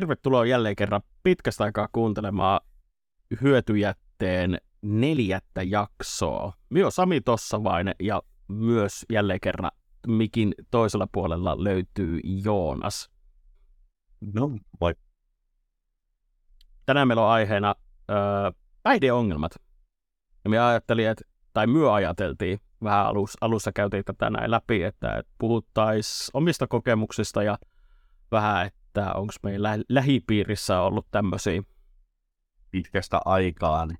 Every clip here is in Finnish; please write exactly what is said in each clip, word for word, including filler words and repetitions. Tervetuloa jälleen kerran pitkästä aikaa kuuntelemaan Hyötyjätteen neljättä jaksoa. Minä olen Sami Tossavainen ja myös jälleen kerran mikin toisella puolella löytyy Joonas. No, moi. Tänään meillä on aiheena öö, päihdeongelmat. Ja minä ajattelin, että, tai myö ajateltiin, vähän alussa, alussa käytiin tätä näin läpi, että, että puhuttaisiin omista kokemuksista ja vähän, että onko meillä lä- lähipiirissä ollut tämmöisiä. Pitkästä aikaa, niin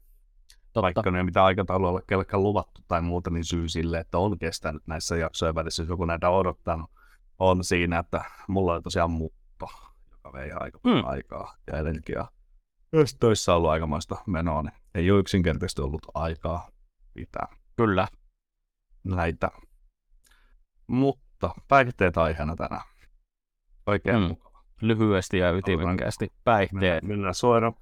totta. Vaikka ne mitä aikataululla kellekään luvattu tai muuta, niin syy sille, että on kestänyt näissä jaksojen välissä, jos joku näitä odottanut, on siinä, että mulla oli tosiaan muutto, joka vei aika paljon mm. aikaa ja energiaa. Jos töissä on ollut aikamoista menoa, niin ei ole yksinkertaisesti ollut aikaa pitää. Kyllä. Näitä. Mutta päihteet aiheena tänään. Oikein mm. mukava. Lyhyesti ja ytimekkäästi. Päihteet. Mennään suoraan.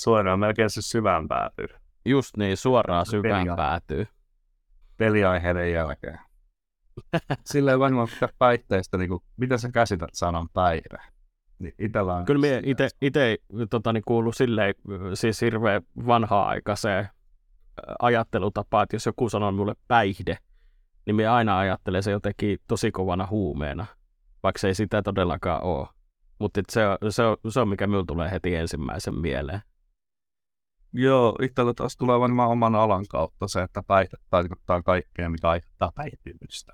Suoraan melkein se syvään päätyy. Just niin, suoraan syvään Pelia. päätyy. Peliaiheiden jälkeen. Silleen varmaan pitää päihteistä, niin kuin, mitä sä käsität sanan päihde? Niin on kyllä minä itse tota, niin kuullut silleen, siis hirveän vanhaa aikaiseen ajattelutapaan, että jos joku sanoo minulle päihde, niin minä aina ajattelen se jotenkin tosi kovana huumeena, vaikka se ei sitä todellakaan ole. Mutta se, se, se on, mikä minulle tulee heti ensimmäisen mieleen. Joo, itsellä taas tulee varmaan oman alan kautta se, että päihde tarkoittaa kaikkea, mikä aiheuttaa päihtymystä.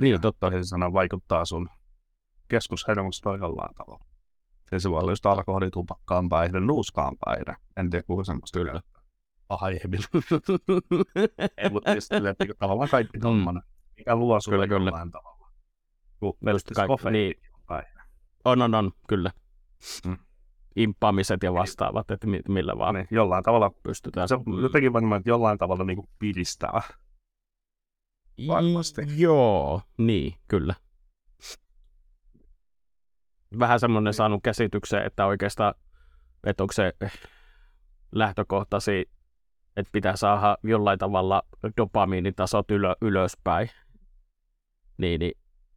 Niin, totta. Se sana vaikuttaa sun keskushermosta jollain tavalla. Ja se voi olla just alkoholi, tupakkaan päihde, nuuskaan päihde. En tiedä, kuka semmoista yleensä. Aiemmin. Mutta just tavallaan kaikki tommoinen, mikä luo sulle jollain tavalla. Kun meillä kofeiini on päihde. On, on, on, kyllä. Mm. Impaamiset ja vastaavat, että millä vaan. Niin, jollain tavalla pystytään. Se jotenkin varmaan, että jollain tavalla niin kuin pidistää. Varmasti. Joo, niin, kyllä. Vähän semmoinen saanut käsitykseen, että oikeastaan, että onko se lähtökohtasi, että pitää saada jollain tavalla dopamiinitasot ylö, ylöspäin. Niin, niin.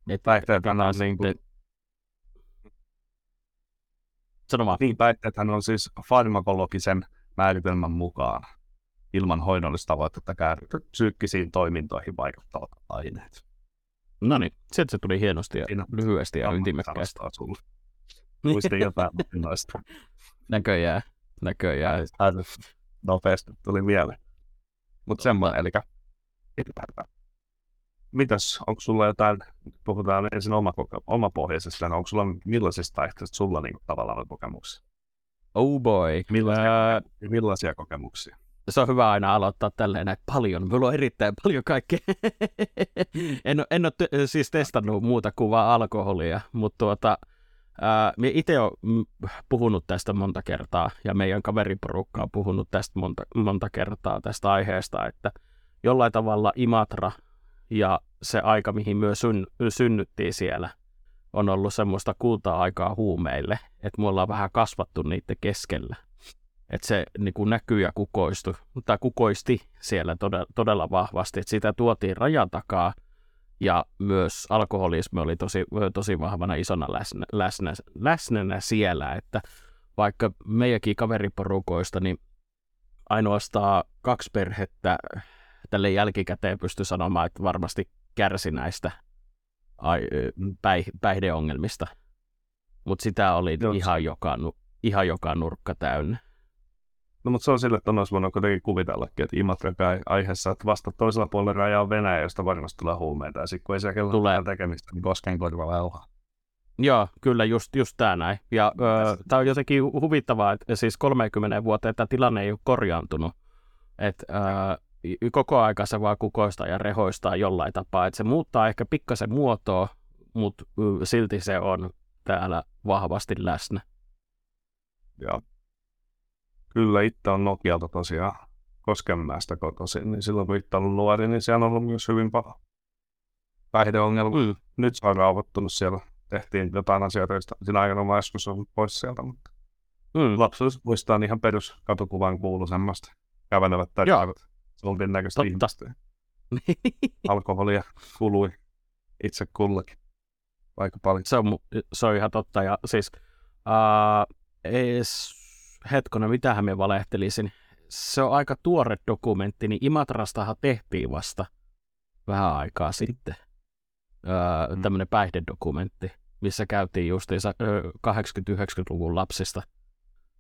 Että päihteethän on niin kuin... Sano vaan. Niin, päihteethän on siis farmakologisen määritelmän mukaan ilman hoidollista tavoitetta kärryt psyykkisiin toimintoihin vaikuttavat aineet. No niin, sieltä se tuli hienosti ja Eina, lyhyesti ja ytimekkäästi. Muistin jotain noista. Näköjään, näköjään. Nopeasti tuli mieleen. Mutta semmoinen, eli mitäs, onko sulla jotain, puhutaan ensin omakoke- omapohjaisesta, onko sulla millaisista päihteistä sulla niinku tavallaan on kokemuksia? Oh boy. Millaisia, uh... millaisia kokemuksia? Se on hyvä aina aloittaa tälleen näin paljon. Minulla on erittäin paljon kaikkea. en ole, en ole t- siis testannut muuta kuin vaan alkoholia, mutta tuota, ää, minä itse olen puhunut tästä monta kertaa, ja meidän kaveriporukka on puhunut tästä monta, monta kertaa tästä aiheesta, että jollain tavalla Imatra ja se aika, mihin myös syn, synnyttiin siellä, on ollut semmoista kulta-aikaa huumeille, että me ollaan vähän kasvattu niiden keskellä. Että se niin kuin näkyy ja kukoistui, tai kukoisti siellä todella, todella vahvasti. Että sitä tuotiin rajan takaa ja myös alkoholismi oli tosi, tosi vahvana isona läsnä, läsnä, läsnänä siellä. Että vaikka meidänkin kaveriporukoista, niin ainoastaan kaksi perhettä tälle jälkikäteen pystyi sanomaan, että varmasti kärsi näistä päihdeongelmista. Mutta sitä oli no. ihan, joka, ihan joka nurkka täynnä. No, mutta se on sille, että on olisi voinut kuitenkin kuvitellakin, että Imatrakaan aiheessa, että vasta toisella puolella rajaa on Venäjä, josta varmasti tulee huumeita, ja sitten kun ei siellä kello tekemistä, niin Koskenkorva välhaa. Joo, kyllä, just, just tämä näin. Ja öö, tämä on jotenkin huvittavaa, että siis kolmekymmentä vuoteen tämä tilanne ei ole korjaantunut. Että öö, koko aika se vaan kukoistaa ja rehoistaa jollain tapaa. Että se muuttaa ehkä pikkasen muotoa, mutta silti se on täällä vahvasti läsnä. Joo. Kyllä, itse on Nokialta tosiaan Koskenmäestä kotoisin, niin silloin kun itse on ollut nuori, niin siellä on ollut myös hyvin paha päihdeongelma. Mm. Nyt se on rauhoittunut siellä, tehtiin jotain asioita, joista siinä aikana on joskus ollut pois sieltä, mutta mm. lapsuus muistaa ihan perus katukuvan kuulu semmoista. Kävelevät täytyvät, oltiin näköistä ihmistä. Alkoholia kului itse kullakin aika paljon. Se on, se on ihan totta, ja siis Uh, ees, hetkona, mitähän me valehtelisin. Se on aika tuore dokumentti, niin Imatrastahan tehtiin vasta vähän aikaa sitten uh, mm. tämmöinen päihdedokumentti, missä käytiin justiinsa kahdeksankymmentä-yhdeksänkymmentäluvun lapsista.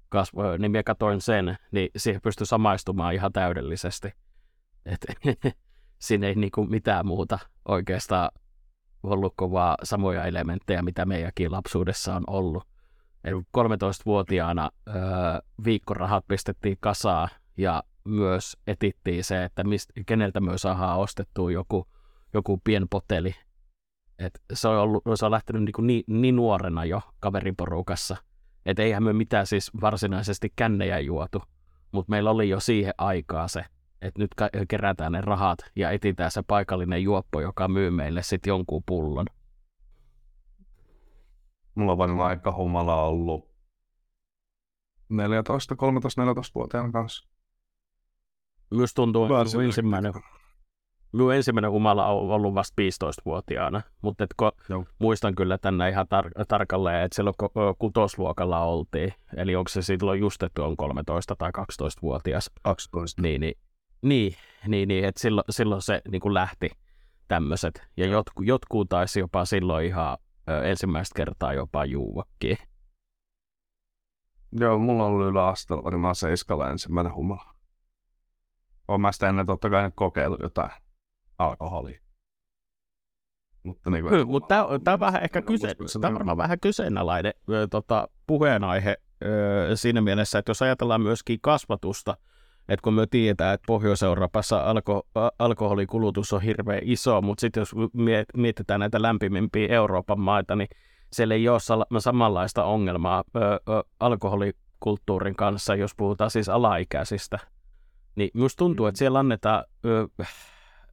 Kasvo, niin minä katsoin sen, niin siihen pystyi samaistumaan ihan täydellisesti. Et, siinä ei niinku mitään muuta oikeastaan ollut kovaa samoja elementtejä, mitä meidänkin lapsuudessa on ollut. Eli kolmetoistavuotiaana öö, viikkorahat pistettiin kasaan ja myös etittiin se, että mist, keneltä myös saadaan ostettua joku, joku pienpoteli. Et se, on ollut, se on lähtenyt niinku niin, niin nuorena jo kaveriporukassa. Että eihän me mitään siis varsinaisesti kännejä juotu, mutta meillä oli jo siihen aikaa se, että nyt kerätään ne rahat ja etsitään se paikallinen juoppo, joka myy meille sitten jonkun pullon. Mulla on varmaan aika humala ollut neljätoista, kolmetoista, neljätoista-vuotiaana kanssa. Myös tuntuu, että minun ensimmäinen, ensimmäinen humala on ollut vasta viisitoistavuotiaana, mutta muistan kyllä tänne ihan tar- tarkalleen, että silloin kutosluokalla oltiin. Eli onko se silloin just, että on kolmetoista- tai kaksitoistavuotias? kaksitoista. Niin, niin, niin, niin, niin että silloin, silloin se niin kuin lähti tämmöiset. Ja jotkut jotku taisi jopa silloin ihan ensimmäistä kertaa jopa juuvakkiin. Joo, mulla on ollut yläasteella, niin mä oon seiskalla ensimmäinen humala. Oon mä sitä ennen totta kai kokeillut jotain alkoholia. Mutta niin kuin... Mut tää, tää on vähän ehkä kyse... Tää on varmaan vähän kyseenalainen tota, puheenaihe ö, siinä mielessä, että jos ajatellaan myöskin kasvatusta, että kun me tiedetään, että Pohjois-Euroopassa alko, alkoholikulutus on hirveän iso, mutta sitten jos mietitään näitä lämpimimpiä Euroopan maita, niin siellä ei ole samanlaista ongelmaa ö, ö, alkoholikulttuurin kanssa, jos puhutaan siis alaikäisistä. Niin minusta tuntuu, että siellä annetaan ö,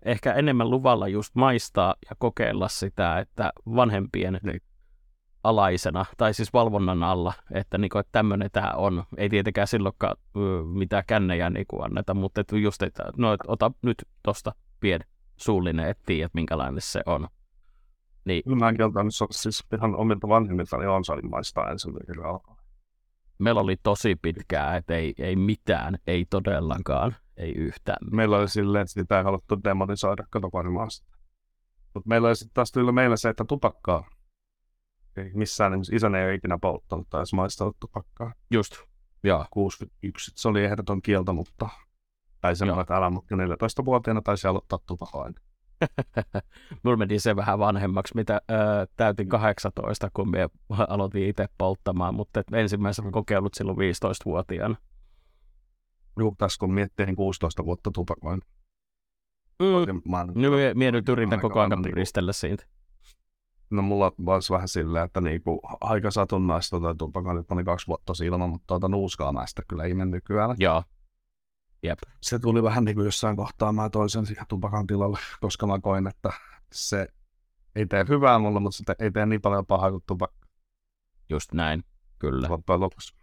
ehkä enemmän luvalla just maistaa ja kokeilla sitä, että vanhempien alaisena, tai siis valvonnan alla, että, niinku, että tämmöinen tämä on. Ei tietenkään silloinkaan mitään kännejä niinku anneta, mutta et just, että no, et ota nyt tuosta pieni suullinen, et tiedä, että minkälainen se on. Niin. Minäkin olen nyt siis ihan omilta vanhemmilta, niin on saanut maistaa ensimmäinen alkaa. Meillä oli tosi pitkää, että ei, ei mitään, ei todellakaan, ei yhtään. Meillä oli silleen, että sitä ei haluttu demonisoida, kato varmaasta. Mutta meillä oli sitten taas kyllä meillä se, että tupakkaa. Ei missään nimessä. Isäni ei ole ikinä polttanut tai maistanut tupakkaa. Just. Jaa. kuusikymmentäyksi. Se oli ehdoton kielto, mutta... Tai sanoin, että älä mutta neljätoistavuotiaana taisi aloittaa tupakoin. Mulla meni se vähän vanhemmaksi, mitä äh, täytin kahdeksantoista, kun me aloitin itse polttamaan. Mutta ensimmäisenä mm. kokeillut silloin viisitoistavuotiaana. Juuri tässä kun miettii, niin kuusitoista vuotta tupakoin. Mm. Nyt mie nyt yritän koko ajan piristellä siitä. No mulla olisi vähän silleen, että niinku, aika satunnaista tai tupakaan nyt oli kaksi vuotta silloin, mutta tuota nuuskaa mä sitä kyllä imen nykyään. Joo. Jep. Se tuli vähän niin kuin jossain kohtaa, mä toin sen siihen tupakan tilalle, koska mä koin, että se ei tee hyvää mulle, mutta se ei tee niin paljon pahaa kuin tupakka. Just näin, kyllä. Loppujen lopuksi.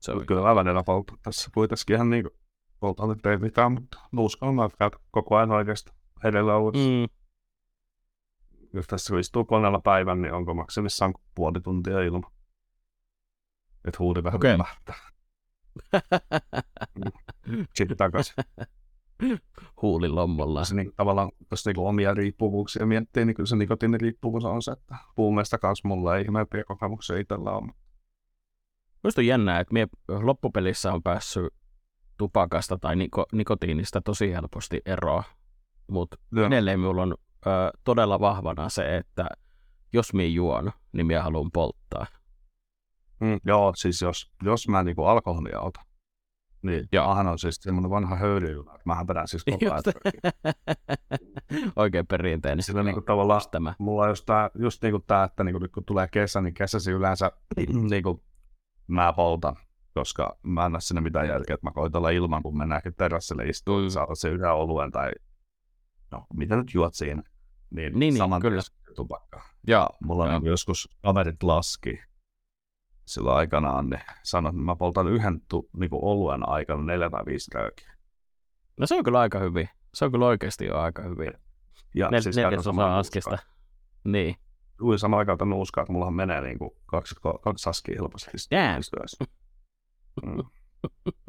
Se on kyllä välillä polttaa tässä kuitenkin ihan niin kuin polttaa nyt ei mitään, mutta nuuskaa mä käytän koko ajan oikeastaan edellä ollessa. Mm. Jos tässä kun istuu koneella päivän, niin onko maksimissaan puoli tuntia ilma? Et huuli vähän okay. Lähtää. Sitten takaisin. Huuli lommollaan. Se, niin, tavallaan, jos niinku omia riippuvuuksia miettii, niin kyllä se nikotiiniriippuvuus on se, että huumeista kanssa mulla ei ihmeempiä kokemuksia itsellä ole. Minusta on jännää, että mie loppupelissä on päässyt tupakasta tai niko- nikotiinista tosi helposti eroa, mutta edelleen minulla on Ö, todella vahvana se, että jos minä juon, niin minä haluan polttaa. Mm, joo, siis jos, jos mä niinku alkoholia otan, niin mähän on siis semmoinen vanha höyryjuna, että mähän perään siis koko ajan höyryjuna. Oikein perinteinen. Sillä niinku tavallaan, tämä. Mulla on just tää, just niinku tää, että niinku nyt kun tulee kesä, niin kesäsi yleensä niinku mä poltan, koska mä en näe sinne mitään jälkeä, että mä koitella ilman, kun mennäänkin terassille istuun, mm. saada se yhden oluen tai no, mitä nyt juot siinä? Niin, niin saman niin, kyllä. Tupakkaa. Jaa, mulla on joskus kaverit laski silloin aikanaan, niin sanoi, että mä poltan yhden tu- niinku oluen aikana neljä tai viisi röykiä. No se on kyllä aika hyvin. Se on kyllä oikeasti aika hyvin. Ja, Nel- siis neljäsosa askista. Niin. luin samaan aikaan tämän nuuskaan, että mullahan menee niin kuin kaksi, kaksi saskia helposti. Mm.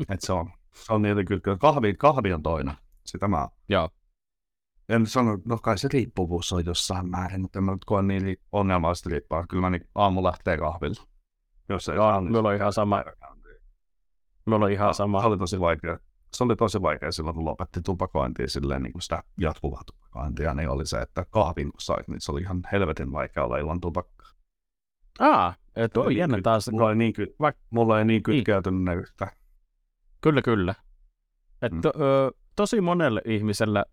Että se on, se on niitä kyllä, kahvi, kahvi on toinen. Sitä mä Joo. en sano, no kai se riippuvuus on jossain määrin, mutta en mä nyt koe niin ongelmallisesti riippaa. Kyllä mä niin aamu lähtee kahville. Jos ei aina, niin mulla on ihan sama. Mulla on ihan sama. Se oli tosi vaikea. Se oli tosi vaikea silloin, kun lopetti tupakointia silleen, niin kuin sitä jatkuvaa tupakointia, niin oli se, että kahvin kun sait, niin se oli ihan helvetin vaikea olla ilman tupakkaa. Aa, et oli jännä kyt... taas. Mulla ei niin, kyt... Mulla ei niin kytkeytynyt ne yhtään. Kyllä, kyllä. Et mm. to, ö, tosi monelle ihmiselle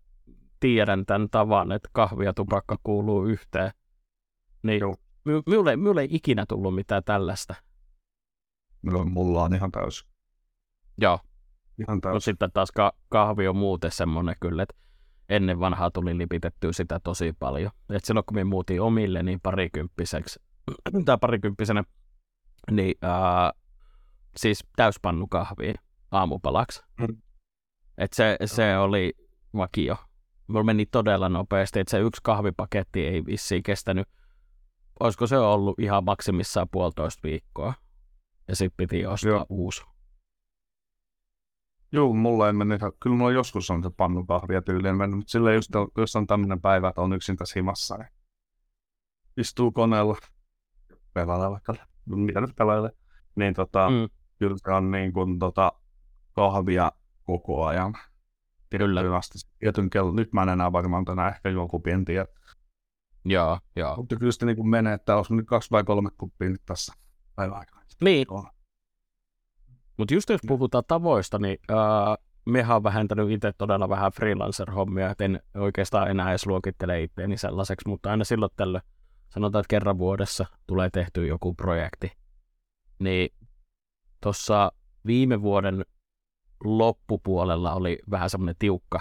tiedän tämän tavan, että kahvi ja tupakka kuuluu yhteen. Niin, minulle my, my, ei ikinä tullut mitään tällaista. No, mulla on ihan täysi. Joo. No sitten taas ka- kahvi on muuten semmoinen kyllä, että ennen vanhaa tuli lipitettyä sitä tosi paljon. Et silloin kun me muutin omille, niin parikymppiseksi, tai parikymppisenä, niin ää, siis täyspannu kahviin aamupalaksi. Mm. Et se, se oli vakio. Mulla meni todella nopeasti, että se yksi kahvipaketti ei vissiin kestänyt. Olisiko se ollut ihan maksimissaan puolitoista viikkoa? Ja sitten piti ostaa Joo. uusi. Joo, mulla ei mennyt. Kyllä mulla joskus on se pannukahvia tyyliin mennyt, mutta silleen just, jos on tämmöinen päivä, että on yksin tässä himassa, niin istuu koneella, pelailee vaikka, mitä nyt pelailee, niin tota, mm. kyllä se on niin kuin tota, kahvia koko ajan. Tietyn asti. Tietyn kello. Nyt mä en enää varmaan tänään ehkä juon kupien tiedä. Joo, joo. Mutta kyllä sitten niin menee, että olisiko nyt kaksi vai kolme kuppia nyt tässä päivän aikana. Niin. Mutta just jos puhutaan tavoista, niin äh, mehän on vähentänyt itse todella vähän freelancer-hommia, et en oikeastaan enää edes luokittele itseäni sellaiseksi, mutta aina silloin tällöin, sanotaan, että kerran vuodessa tulee tehtyä joku projekti. Niin tuossa viime vuoden loppupuolella oli vähän semmoinen tiukka,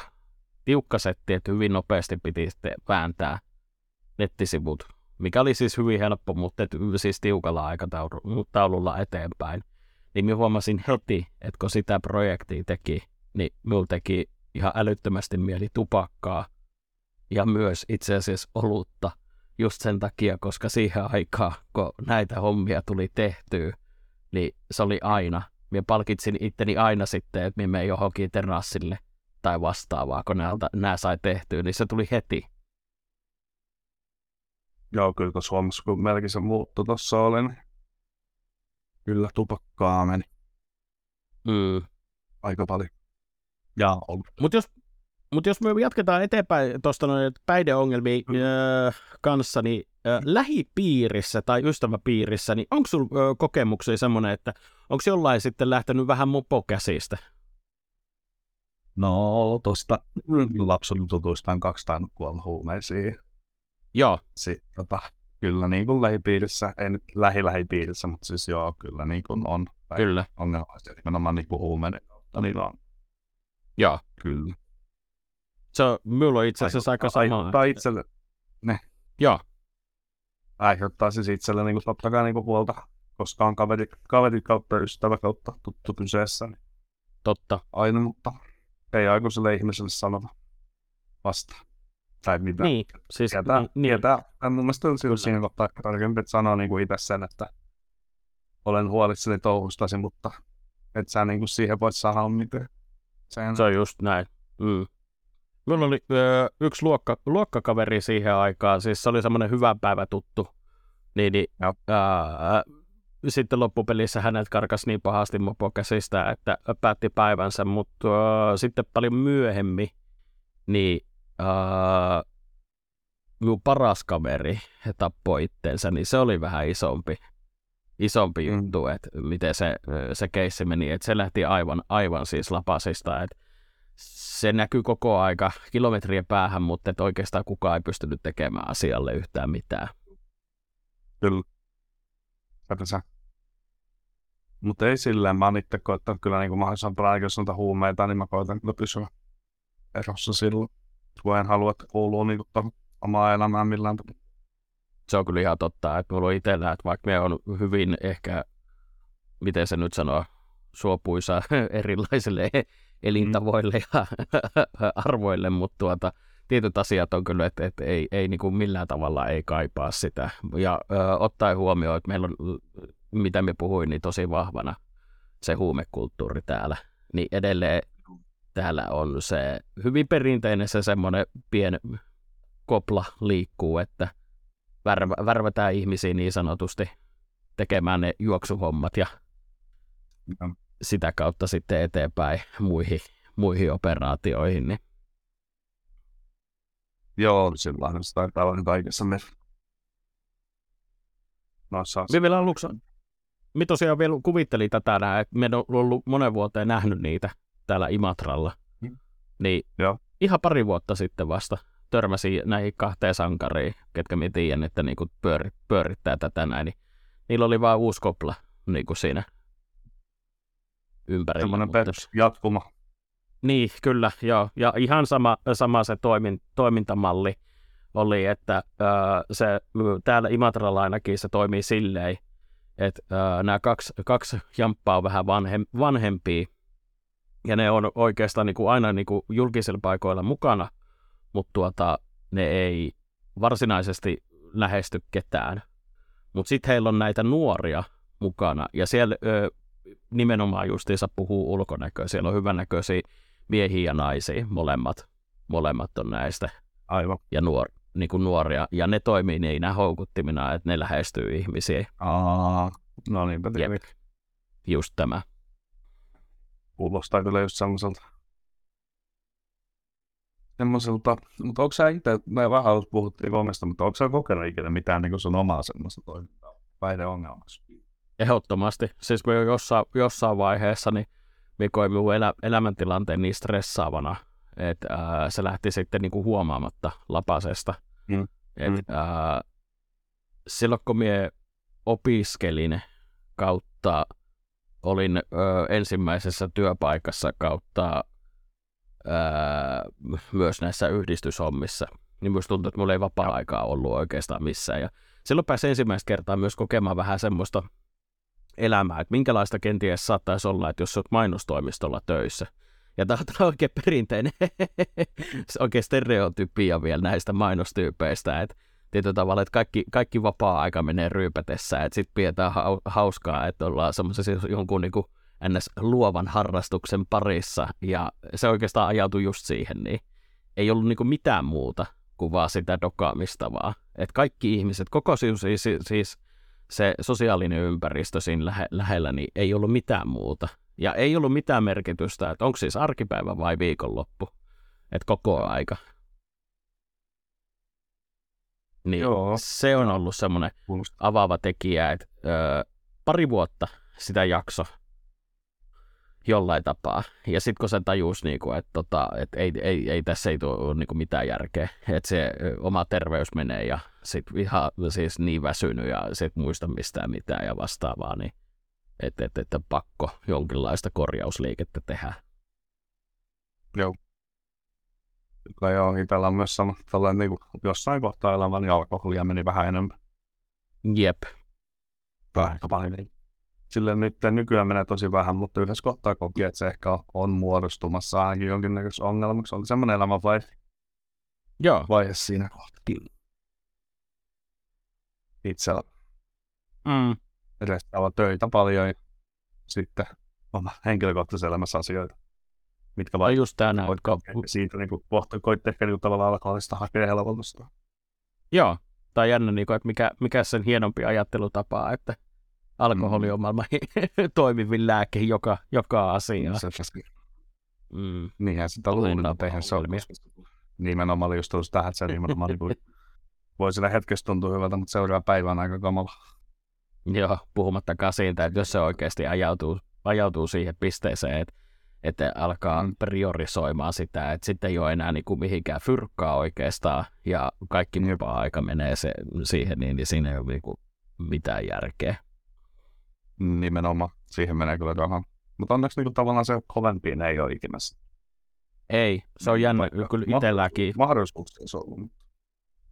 tiukka setti, että hyvin nopeasti piti sitten vääntää nettisivut, mikä oli siis hyvin helppo, mutta et, siis tiukalla aikataululla eteenpäin. Niin minä huomasin heti, että kun sitä projektia teki, niin minulla teki ihan älyttömästi mieli tupakkaa ja myös itse asiassa olutta just sen takia, koska siihen aikaan, kun näitä hommia tuli tehtyä, niin se oli aina. Minä palkitsin itteni aina sitten, että minä menen johonkin terassille tai vastaavaa, kun nämä sai tehtyä, niin se tuli heti. Joo, kyllä kun Suomessa, kun melkein se muuttu tuossa olen. Kyllä, tupakkaa meni. Mm. Aika paljon. Jaa, ollut. Mutta jos, mut jos me jatketaan eteenpäin tuosta päihdeongelmia mm. öö, kanssa, niin öö, lähipiirissä tai ystäväpiirissä, niin onko sinulla öö, kokemuksia semmoinen, että onko jollain sitten lähtenyt vähän mopo käsistä? No, tuosta lapsuututuistaan kaksi tainnut kuolla huumeisiin. Joo. Sitten tota... Kyllä niin kuin lähipiirissä, ei nyt lähi-lähipiirissä, mutta siis joo, kyllä niin kuin on. Kyllä. Ongelmaisia, nimenomaan niin kuin huumeiden kautta, niin on. Joo. Kyllä. Se on, minulla on itse asiassa aika sama. Aiheuttaa itselle, ne. Joo. Aiheuttaa siis itselle niin kuin totta kai niin kuin huolta, koska on kaverit, kaverit kautta, ystävä kautta tuttu kyseessä. Niin totta. Aina, mutta ei aikuiselle ihmiselle sanota vastaan. Tai mitä. Niin, siis... Tietää, n- tietää. Niin. Mun mielestä on silloin siinä kohtaa tarkempi, että sanoo niin kuin itse sen, että olen huolissani touhustasi, mutta et sä niin kuin siihen voit sanoa mitään. Sen... Se on just näin. Mm. Minulla oli öö, yksi luokka, luokkakaveri siihen aikaan, siis se oli semmoinen hyvän päivä tuttu. Niin, niin, ää, sitten loppupelissä hänet karkasi niin pahasti mopo käsistä, että päätti päivänsä, mutta öö, sitten paljon myöhemmin, niin... Uh, minun paras kaveri tappoi itteensä, niin se oli vähän isompi, isompi mm. juttu, että miten se, se keissi meni, että se lähti aivan, aivan siis lapasista, että se näkyy koko aika kilometrien päähän, mutta et oikeastaan kukaan ei pystynyt tekemään asialle yhtään mitään. Kyllä. Sä. Mutta ei silleen, mä oon itse koettanut kyllä niin kuin mahdollisimman paljon, jos noita huumeita, niin mä koitan kyllä pysyä erossa silloin. Kun en halua, että koulu on niin omaa elämää millään. Se on kyllä ihan totta, että minulla on itsellä, että vaikka me on hyvin ehkä, miten se nyt sanoo, suopuisa erilaisille elintavoille mm. ja arvoille, mutta tuota, tietyt asiat on kyllä, että, että ei, ei niin kuin millään tavalla ei kaipaa sitä. Ja ö, ottaen huomioon, että meillä on, mitä me puhuin, niin tosi vahvana se huumekulttuuri täällä. Niin edelleen täällä on se hyvin perinteinen se semmoinen pieni kopla liikkuu, että värvätään ihmisiä niin sanotusti tekemään ne juoksuhommat ja sitä kautta sitten eteenpäin muihin, muihin operaatioihin. Niin. Joo, silloin se taitaa olla kaikessa meillä. Me vielä aluksi, me tosiaan vielä kuvittelin tätä näin, että me en ollut monen vuoteen nähnyt niitä täällä Imatralla. Niin joo. Ihan pari vuotta sitten vasta törmäsin näihin kahteen sankariin, ketkä minä tiedän, että niinku pyöri, pyörittää tätä näin. Niin niillä oli vaan uusi kopla niinku siinä ympärillä. Sellainen perus jatkuma. Niin, kyllä, joo. Ja ihan sama, sama se toimin, toimintamalli oli, että ää, se, täällä Imatralla ainakin se toimii silleen, että ää, nämä kaksi, kaksi jamppaa on vähän vanhem, vanhempia, ja ne on oikeastaan niin kuin aina niin kuin julkisilla paikoilla mukana, mutta tuota, ne ei varsinaisesti lähesty ketään. Mutta sitten heillä on näitä nuoria mukana, ja siellä ö, nimenomaan justiinsa puhuu ulkonäköä. Siellä on hyvännäköisiä miehiä ja naisia, molemmat, molemmat on näistä. Aivan. Ja nuor, niin kuin nuoria, ja ne toimii niinä houkuttimina, että ne lähestyy ihmisiä. Aa, no niinpä tietenkin. Jep, just tämä. Kuulostaa kyllä just semmoiselta. Semmoiselta, mutta onko sä itse, me vähän puhuttiin omasta, mutta onko sä kokenut ikinä mitään niin kuin sun omaa semmoista toimintaa päihdeongelmassa? Ehdottomasti. Siis me jossain, jossain vaiheessa, niin me koimme mun elä, elämäntilanteen niin stressaavana, että äh, se lähti sitten niin kuin huomaamatta lapasesta. Mm. Et, mm. Äh, silloin kun mie opiskelin kautta olin ö, ensimmäisessä työpaikassa kautta ö, myös näissä yhdistyshommissa, niin myös tuntuu, että mulla ei vapaa-aikaa ollut oikeastaan missään. Ja silloin pääsi ensimmäistä kertaa myös kokemaan vähän semmoista elämää, että minkälaista kenties saattaisi olla, että jos olet mainostoimistolla töissä. Ja tämä on oikein perinteinen oikein stereotypia vielä näistä mainostyypeistä, että tietyllä tavalla, että kaikki, kaikki vapaa-aika menee ryypätessä, että sitten pidetään hauskaa, että ollaan semmoisessa jonkun niin kuin ns-luovan harrastuksen parissa, ja se oikeastaan ajautui just siihen, niin ei ollut niin kuin mitään muuta kuin vaan sitä dokaamista vaan. Että kaikki ihmiset, koko siis, siis se sosiaalinen ympäristö siinä lähe, lähellä, niin ei ollut mitään muuta. Ja ei ollut mitään merkitystä, että onko siis arkipäivä vai viikonloppu, että koko aika. Niin se on ollut semmoinen avaava tekijä, että ö, pari vuotta sitä jakso jollain tapaa. Ja sitten kun sen tajus, niin kuin, että, tota, että ei, ei, ei, tässä ei tule niin kuin mitään järkeä, että se oma terveys menee ja sitten ihan siis niin väsynyt ja sitten muista mistään mitään ja vastaavaa, niin että et, et, pakko jonkinlaista korjausliikettä tehdä. Joo. Kyllä joo, itsellä on myös sama, tällainen niin kuin jossain kohtaa elämäni alkoholia meni vähän enemmän. Jep. Aika paljon. Silleen nyt nykyään menee tosi vähän, mutta yhdessä kohtaa koki, että se ehkä on muodostumassa ainakin jonkinnäköisessä ongelmaksi. Oli semmoinen elämänvaihe. Joo. Vaihe siinä kohtaa. Itsellä. Mm. Edes täällä töitä paljon ja sitten oma henkilökohtaisessa elämässä asioita. Mitkä vai just tänään siitä niinku pohti koitte ehkä niinku tavallaan alkoholista hakea helpotusta. Joo, tai jännä niinku, että mikä mikä sen hienompi ajattelutapa, että alkoholi on maailman mm. toimivin lääke joka joka asiaan. Mm. Niinhän sitä luulin, että eihän se ole. Nimenomaan oli just tullut tähän, että se nimenomaan voi sillä hetkessä tuntua hyvältä, mutta seuraava päivä on aika kamala. Joo, puhumattakaan siitä, että jos se oikeasti ajautuu, ajautuu siihen pisteeseen, että että alkaa priorisoimaan sitä, että sitten ei ole enää niin kuin mihinkään fyrkkaa oikeastaan, ja kaikki vapaa-aika menee se, siihen, niin, niin siinä ei ole niin kuin mitään järkeä. Nimenomaan, siihen menee kyllä rahaa. Mutta onneksi niin tavallaan se kovempiin ei ole ikinä. Ei, se on jännä, Vaikka, kyllä itselläkin. Mahdollisuuksia se on ollut.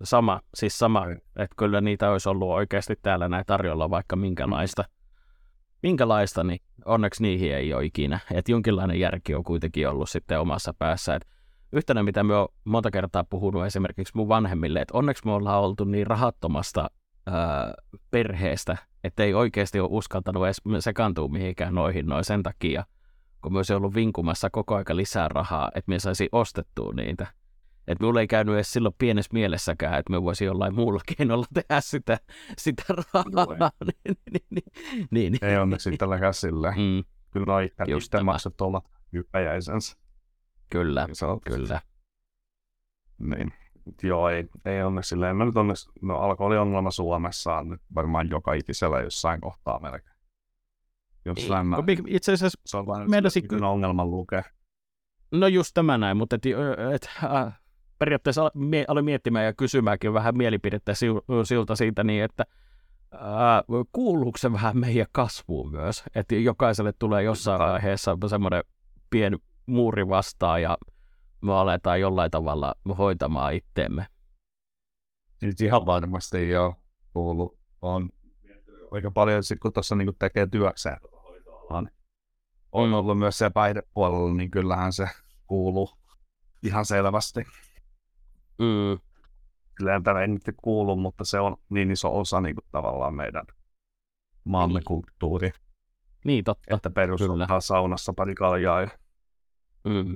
Sama, siis sama, että kyllä niitä olisi ollut oikeasti täällä näin tarjolla vaikka minkälaista. Minkälaista, niin onneksi niihin ei ole ikinä. Että jonkinlainen järki on kuitenkin ollut sitten omassa päässä. Et yhtenä, mitä me oon monta kertaa puhunut esimerkiksi mun vanhemmille, että onneksi me ollaan oltu niin rahattomasta ää, perheestä, että ei oikeasti ole uskaltanut edes sekaantua mihinkään noihin noin sen takia, kun mä olisin ollut vinkumassa koko aika lisää rahaa, että mä saisin ostettua niitä. Että mulla ei käynyt edes silloin pienessä mielessäkään, että mä voisin jollain muulla keinolla tehdä sitä, sitä rahaa. niin, niin, niin, niin. Ei onneksi tällä käsillä. Mm. Kyllä noita niistä maksat olla hypäjäisensä. Kyllä, kyllä. Niin. Joo, ei, ei onneksi silleen. Mä nyt onneksi, no alkoholiongelma Suomessa on nyt varmaan joka ikisellä jossain kohtaa melkein. Jossain mä... Itse asiassa... Se on vain kyllä ongelman lukea. No just tämä näin, mutta et, et, äh, periaatteessa aloin miettimään ja kysymäänkin vähän mielipidettä siltä siitä niin, että äh, kuuluuko se vähän meidän kasvuun myös? Että jokaiselle tulee jossain vaiheessa semmoinen pieni muuri vastaan ja me aletaan jollain tavalla hoitamaan itteemme. Nyt ihan varmasti joo, kuuluu. On aika paljon, kun tuossa niinku tekee työkseen hoitoalan. On ollut myös se päihdepuolella, niin kyllähän se kuuluu ihan selvästi. Mm. Kyllähän tämä ei nyt kuulu, mutta se on niin iso osa niin kuin tavallaan meidän maamme niin. Kulttuuri. Niin, totta. Että perustaa saunassa pari kaljaa ja mm.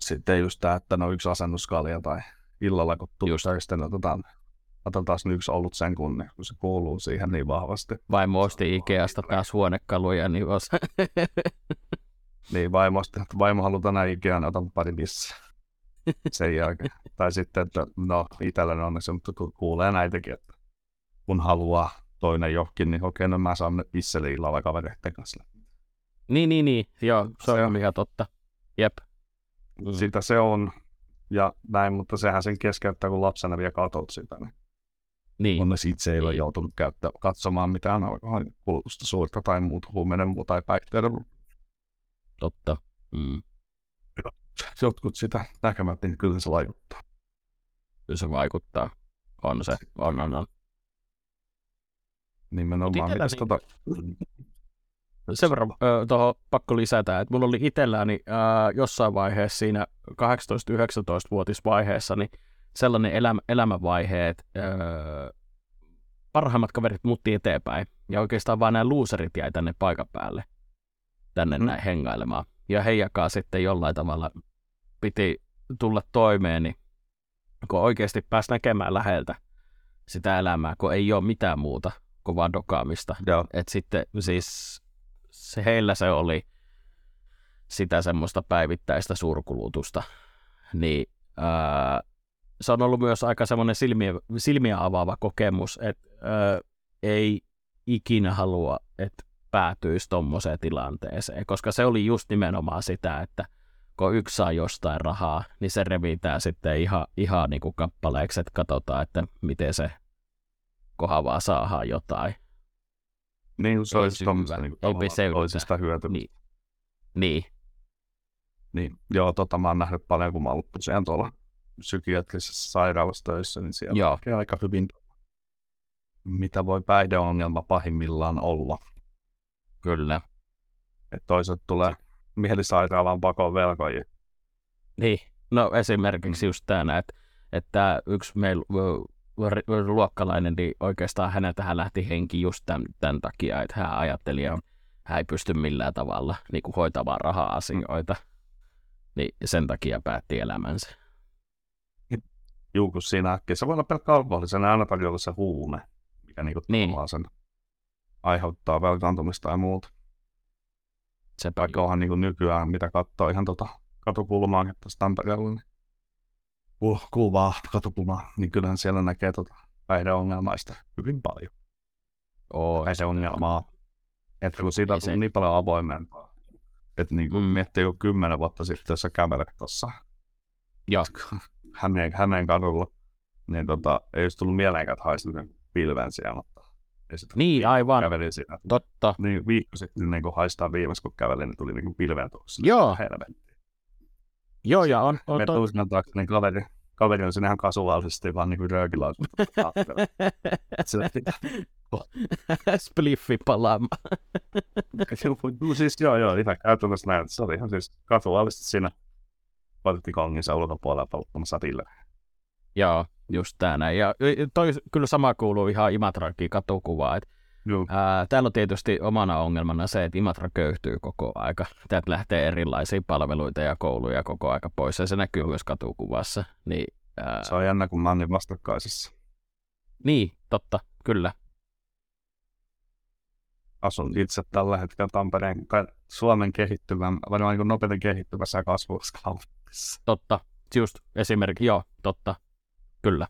sitten just tämä, että no yksi asennuskalja tai illalla kun tuttaristen otetaan, otetaan taas yksi ollut sen kunnia, kun se kuuluu siihen niin vahvasti. Vaimo osti Ikeasta taas huonekaluja, niin osa. Niin, vaimo, vaimo haluaa tänään Ikeaan, otan pari missä. Sen jälkeen. Tai sitten, että no itselläni onneksi, mutta kuulee näitäkin, että kun haluaa toinen johonkin, niin okei, no mä saan isseli illalla kavereiden kanssa. Niin, niin, niin. Joo, se on ihan totta. Jep. Sitä se on ja näin, mutta sehän sen keskeyttää, kun lapsena vielä katot sitä. Niin. Niin. Onneksi itse ei ole joutunut käyttä, katsomaan mitään kulutusta suurta tai muuta huumeiden muuta tai päihteiden. Totta. Mm. Jotkut sitä näkemät, niin kyllä se vaikuttaa. Kyllä se vaikuttaa. On se. On, on, on. Nimenomaan. Mitäs niin... tota... Sen verran ö, toho, pakko lisätä, että mulla oli itselläni ö, jossain vaiheessa siinä kahdeksantoista-yhdeksäntoista-vuotisvaiheessa niin sellainen elämä, elämänvaihe, että ö, parhaimmat kaverit muutti eteenpäin ja oikeastaan vaan nämä looserit jäi tänne paikan päälle, tänne mm. näin hengailemaan. Ja heijakaa sitten jollain tavalla piti tulla toimeen, niin kun oikeasti pääsi näkemään läheltä sitä elämää, kun ei ole mitään muuta kuin vaan dokaamista. Joo. Et sitten siis... Se, heillä se oli sitä semmoista päivittäistä surkulutusta, niin ää, se on ollut myös aika semmoinen silmiä, silmiä avaava kokemus, että ää, ei ikinä halua, että päätyisi tommoseen tilanteeseen, koska se oli just nimenomaan sitä, että kun yksi saa jostain rahaa, niin se revitään sitten ihan, ihan niin kuin kappaleeksi, että katsotaan, että miten se kohavaa saadaan jotain. Niin, se olisi tuommoista niin toisista hyötymistä. Niin. Niin. niin. Joo, tota, mä oon nähnyt paljon, kun mä oon ollut usein tuolla psykiatrisessa sairaalassa töissä, niin siellä joo. On aika hyvin, mitä voi päihdeongelma pahimmillaan olla. Kyllä. Että toiset tulee mielisairaalaan pakoon velkoja. Niin, no esimerkiksi just tänä, että, että yksi meillä... luokkalainen, niin oikeastaan häneltä hän lähti henki just tämän, tämän takia, että hän ajatteli, että hän ei pysty millään tavalla niin kuin hoitamaan raha-asioita, niin sen takia päätti elämänsä. Juu, kun siinä äkkiä. Se voi olla pelkkä alkoholisena, aina paljon se huume, mikä niin kuin niin. Sen aiheuttaa velkaantumista ja muuta. Se onhan niin kuin nykyään, mitä katsoo ihan tota katukulmaakin tässä Tampereella, niin Uh, kuvaa, katupulmaa, niin kyllähän siellä näkee tuota päihdeongelmaista hyvin paljon. Oo, päihdeongelmaa. Että kun siitä on niin paljon avoimempaa. Että niin kuin mm. miettii jo kymmenen vuotta sitten, jos sä kävelet tuossa Hämeen, Hämeen kadulla, niin tota, ei olisi tullut mieleenkään, että haisi pilven siellä. Niin, aivan. Kävelin siinä. Totta. Niin viikko sitten niin haistaa viimeksi, kun kävelin, niin tuli niin pilven tuossa. Joo. Helvetti. Joo, ja on... on me to... tuusinan taakse, niin kaveri, kaveri on sinne ihan kasuvallisesti, vaan niin kuin röökillä Spliffi palaamaan. Siis joo, joo, ihan käytännössä näin. Se oli ihan siis kasuvallisesti siinä paitsi kanginsa ulkopuolella paluttamassa satille. Joo, just tää näin. Ja toi kyllä sama kuuluu ihan Imatrakin katukuvaa. Et, ää, täällä on tietysti omana ongelmana se, että Imatra köyhtyy koko aika. Täältä lähtee erilaisia palveluita ja kouluja koko aika pois, ja se näkyy myös katukuvassa. Niin, ää... Se on jännä, kun mä oon niin vastakkaisessa. Niin, totta, kyllä. Asun itse tällä hetkellä Tampereen Suomen kehittyvän, varmaan niin nopeiten kehittyvässä kasvuskaupungissa. Totta, just esimerkiksi, joo, totta, kyllä.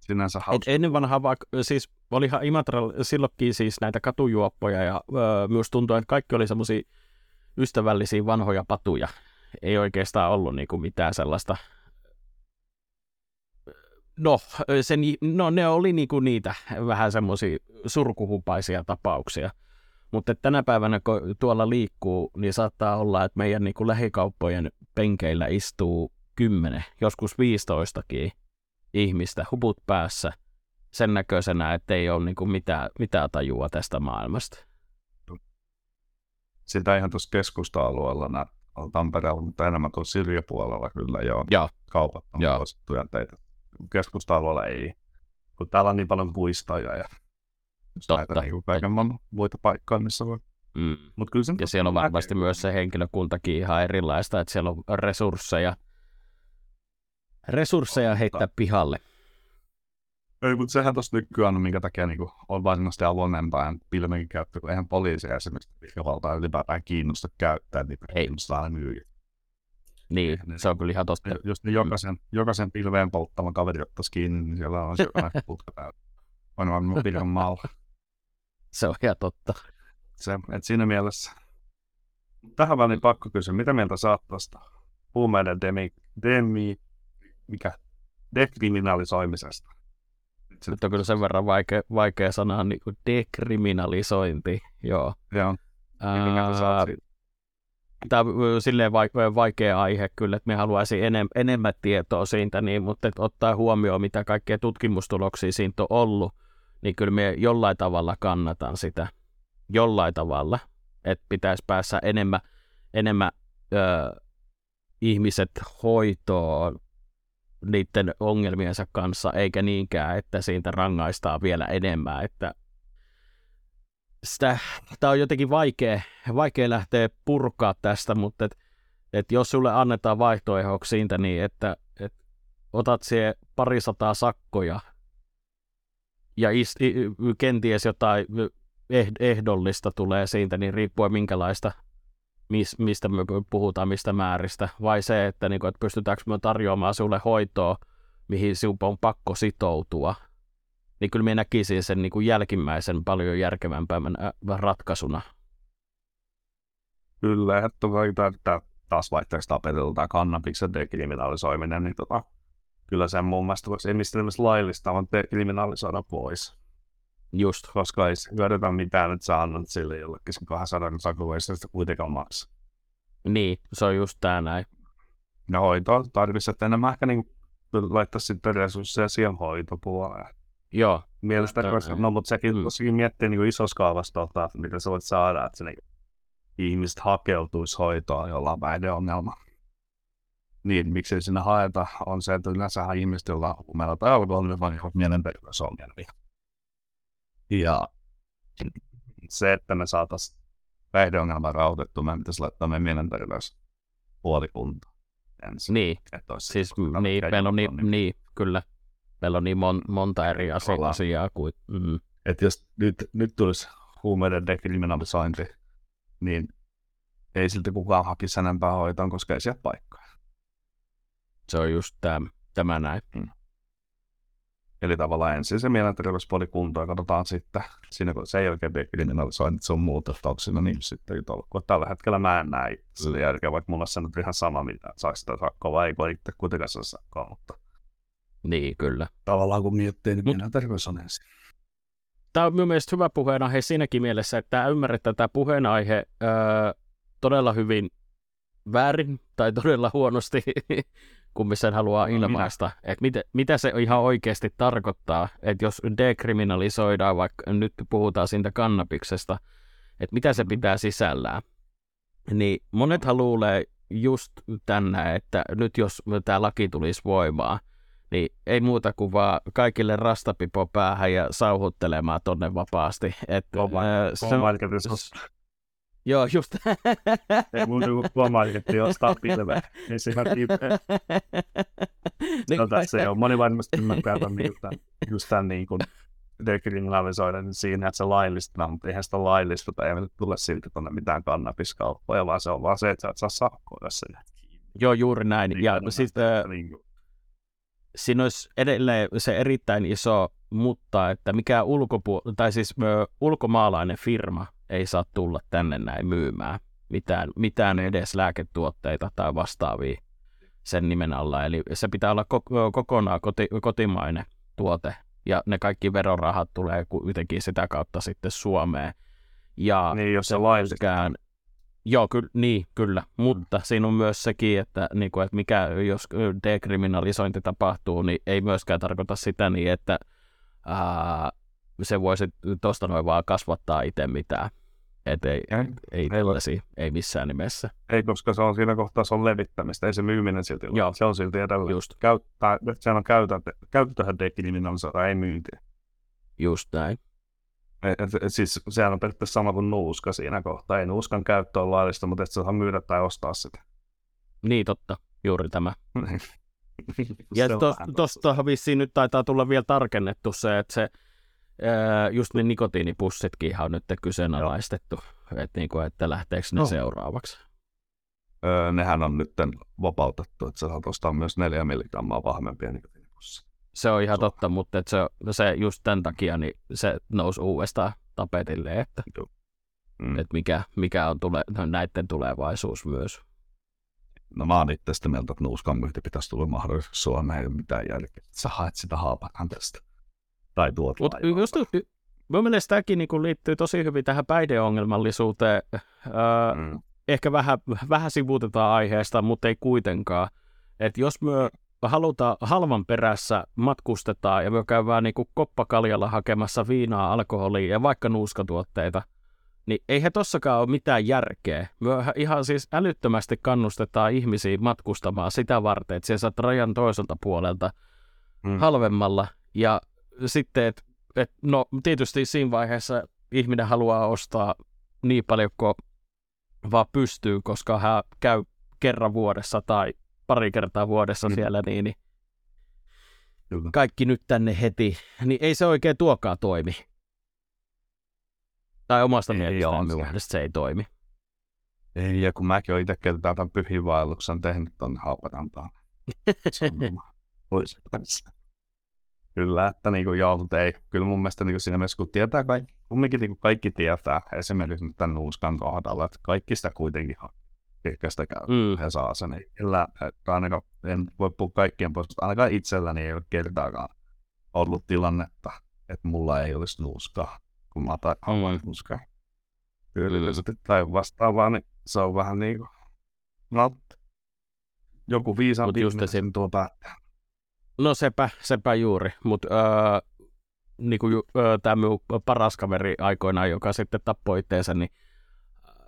Sinänsä hauska. Et ennen vanhaa, siis olihan Imatralla silloinkin siis näitä katujuoppoja ja öö, myös tuntui, että kaikki oli semmoisia ystävällisiä vanhoja patuja. Ei oikeastaan ollut niinku mitään sellaista. No, sen, no, ne oli niinku niitä vähän semmoisia surkuhupaisia tapauksia, mutta tänä päivänä kun tuolla liikkuu, niin saattaa olla, että meidän niinku lähikauppojen penkeillä istuu kymmenen, joskus viisitoistakin ihmistä huput päässä sen näköisenä, ettei ole niinku mitään, mitään tajua tästä maailmasta. Sitä ihan tuossa keskusta-alueella Tampereella, mutta enemmän tuossa Syrjäpuolella kyllä jo ja. Kaupat on suosittuja teitä. Keskusta-alueella ei, kun täällä on niin paljon puistoja ja näitä niin kaikenlaisia muita paikkaa, missä voi. Mm. Mut kyllä sen ja siellä on varmasti näkee. Myös se henkilökuntakin ihan erilaista, että siellä on resursseja, resursseja Otta. heittää pihalle. Ei, mutta sehän tuossa nykyään on, minkä takia niin on varsinaisesti avoimempaa pilvenkin käyttö, kun eihän poliisia esimerkiksi valtaa ylipäätään kiinnosta käyttää, niin ei kiinnostaa myyjä. Niin, niin, se on kyllä ihan tosta. Jos niin jokaisen, jokaisen pilveen polttavan kaveri ottaisi kiinni, niin siellä on jokainen putka täytä. On vaan minun pilven maalla. Se on ihan totta. Se, et siinä mielessä. Tähän väliin pakko kysyä, mitä mieltä sä oot tuosta huumeiden demi, demi, mikä, dekriminalisoimisesta? Nyt, Nyt on kyllä sen verran vaikea, vaikea sana, niin kuin dekriminalisointi, joo. Joo, mikä sä oot siitä? Tämä on silleen vaikea aihe kyllä, että me haluaisin enem- enemmän tietoa siitä, niin, mutta ottaa huomioon, mitä kaikkea tutkimustuloksia siitä on ollut, niin kyllä me jollain tavalla kannatan sitä. Jollain tavalla, että pitäisi päästä enemmän, enemmän ö, ihmiset hoitoon niiden ongelmiensa kanssa, eikä niinkään, että siitä rangaistaan vielä enemmän, että sitä, tää on jotenkin vaikea, vaikea lähteä purkaa tästä, mutta et, et jos sulle annetaan vaihtoehdoksi siitä, niin että et otat siihen parisataa sakkoja ja is, i, kenties jotain ehdollista tulee siitä, niin riippuen minkälaista, mis, mistä me puhutaan, mistä määristä, vai se, että niinku, et pystytäänkö me tarjoamaan sulle hoitoa, mihin sinun on pakko sitoutua. Niin kyllä minä näkisin sen niin kuin jälkimmäisen paljon järkevämpään ratkaisuna. Kyllä, että tämä taas vaihteeksi tapetilla tämä kannabiksen dekriminalisoiminen, niin tota, kyllä sen mun mielestä voisi emistelemmässä laillistaa, vaan dekriminalisoida pois. Just. Koska ei hyödytä mitään, että sä annat sille jollekin sen kaksisataa sakuveista sitä kuitenkaan maksaa. Niin, se on just tää näin. Ja hoitoa tarvitsisi, että enemmän ehkä niin, laittaisi sitten resursseja siihen hoitopuoleen. Joo. Mielestäni, koska, no mutta sekin mm. miettii niin isossa kaavassa, tota, mitä sä voit saada, että se, niin, ihmiset hakeutuisi hoitoa jollain päihdeongelma. Niin, miksei sinne haeta, on se, että yleensähän ihmiset, joilla on huumeilla tai alkoholilla, vaan johon mielenterveysongelmia. Ja se, että me saataisiin päihdeongelmaa rautettua, meidän pitäisi laittaa meidän mielenterveyspuolikuntaan ensin. Niin, siis, kohdalla, niin, meillä on niin, niin, niin, kyllä. Meillä on niin mon, monta eri asiaa kuin... Mm. Että jos nyt, nyt tulisi huumeiden dekriminalisointi, niin ei silti kukaan hakisi enempää hoitoon, koska ei siellä paikkaa. Se on just tämä, tämä näin. Mm. Eli tavallaan ensin se mielenterveyspuoli kuntoon, katsotaan sitten. Siinä kun se ei oikein dekriminalisointi, se on muutostauksena, niin sitten jutella. Kun tällä hetkellä mä en näe sitä järkeä, vaikka mulla on se nyt ihan sama, mitä saisi sitä sakkoa, vai ei voi itse kuitenkaan saa sakkoa, mutta... Niin, kyllä. Tavallaan kun miettii, niin minä terveys on ensin. Tämä on mielestäni hyvä puheenaihe siinäkin mielessä, että tämä ymmärretään tämä puheenaihe öö, todella hyvin väärin tai todella huonosti, kun sen haluaa ilmaista. No, että mit, mitä se ihan oikeasti tarkoittaa, että jos dekriminalisoidaan, vaikka nyt puhutaan siitä kannabiksesta, että mitä se pitää sisällään. Niin monethan luulee just tänne, että nyt jos tämä laki tulisi voimaan, niin ei muuta kuin vaan kaikille rastapipo päähän ja sauhuttelemaan tonne vapaasti. Että joo, just. Ei muuta kuin lomailetti ostaa pilveä. Niin se mä tiipeä. No tässä ei ole. Moni varmasti ymmärtää just tämän niin kuin dekriminalisoiden siinä, että se laillistetaan, mutta eihän sitä laillisteta. Ei tule silti tuonne mitään kannabiskauppoja, vaan se on vaan se, että sä et saa sakkoa tässä. Joo, juuri näin. Ja sitten siinä olisi edelleen se erittäin iso mutta, että mikä ulkopu- tai siis ö, ulkomaalainen firma ei saa tulla tänne näin myymään mitään, mitään edes lääketuotteita tai vastaavia sen nimen alla. Eli se pitää olla ko- kokonaan koti- kotimainen tuote ja ne kaikki verorahat tulee kuitenkin sitä kautta sitten Suomeen. Ja niin, jos se laillistetaan. Joo, ky- niin, kyllä. Mutta siinä on myös sekin, että, niin kuin, että mikä, jos dekriminalisointi tapahtuu, niin ei myöskään tarkoita sitä niin, että ää, se voisi tuosta noin vaan kasvattaa itse mitään. Että ei, ei, ei, ei, ei missään nimessä. Ei, koska se on siinä kohtaa se on levittämistä, ei se myyminen silti ole. Joo. Se on silti edelleen. Just. Käyttää, sehän on käyttöhän dekriminalisoida, ei myyntiä. Just näin. Et, et, siis sehän on periaatteessa sama kuin nuuska siinä kohtaa. Ei nuuskan käyttö on laillista, mutta et saa myydä tai ostaa sitä. Niin totta, juuri tämä. Ja tuosta vissiin nyt taitaa tulla vielä tarkennettu se, että se, ää, just ne nikotiinipussitkin on nyt kyseenalaistettu, että niinku, että lähteekö ne no. seuraavaksi. Öö, nehän on nyt vapautettu, että sä saat ostaa myös neljä milligrammaa vahvempia nikotiinipusseja. Se on ihan totta, mutta et se, se just tämän takia niin se nousi uudestaan tapetille, että mm. et mikä, mikä on tule, no näiden tulevaisuus myös. No mä oon itse sitä mieltä, että nuuskan myynti pitäisi tulla mahdollisesti Suomeen, ei ole mitään jälkeä. Sä haet sitä haapakan tästä. Tai tuot Mut just, mun mielestä tämäkin niin liittyy tosi hyvin tähän päihdeongelmallisuuteen. Öö, mm. Ehkä vähän, vähän sivuutetaan aiheesta, mutta ei kuitenkaan. Et jos myö... halutaan halvan perässä, matkustetaan ja me käydään niin kuin koppakaljalla hakemassa viinaa, alkoholia ja vaikka nuuskatuotteita, niin eihän tossakaan ole mitään järkeä. Me ihan siis älyttömästi kannustetaan ihmisiä matkustamaan sitä varten, että siellä saat rajan toiselta puolelta mm. halvemmalla. Ja sitten, että et, no tietysti siinä vaiheessa ihminen haluaa ostaa niin paljon kuin vaan pystyy, koska hän käy kerran vuodessa tai pari kertaa vuodessa mm. siellä, niin, niin kaikki nyt tänne heti, niin ei se oikein tuokaan toimi. Tai omasta mielestäni se ei toimi. Ei, ja kun mäkin olen itse kertaa tämän pyhiinvaelluksen tehnyt tuonne Haaparantaan. Kyllä, että niin kuin joo, mutta ei. Kyllä mun mielestä niin kuin siinä mielessä, kun tietää kaikki, kumminkin niin kuin kaikki tietää, esimerkiksi nyt tämän nuuskan kohdalla, että kaikki sitä kuitenkin hakee. Ehkä sitä mm. saa sen. Kyllä, ainakaan, en voi puhua kaikkien pois, mutta ainakaan itselläni ei ole kertaakaan ollut tilannetta, että mulla ei olisi nuuskaa, kun mä otan oman nuuskaa. Tyylillisesti tai vastaavaa, niin se on vähän niin kuin, no, joku viisaampi ihminen se tuo päättää. No sepä, sepä juuri, mutta öö, niin kuin öö, tämä minun paras kaveri aikoinaan, joka sitten tappoi itseensä, niin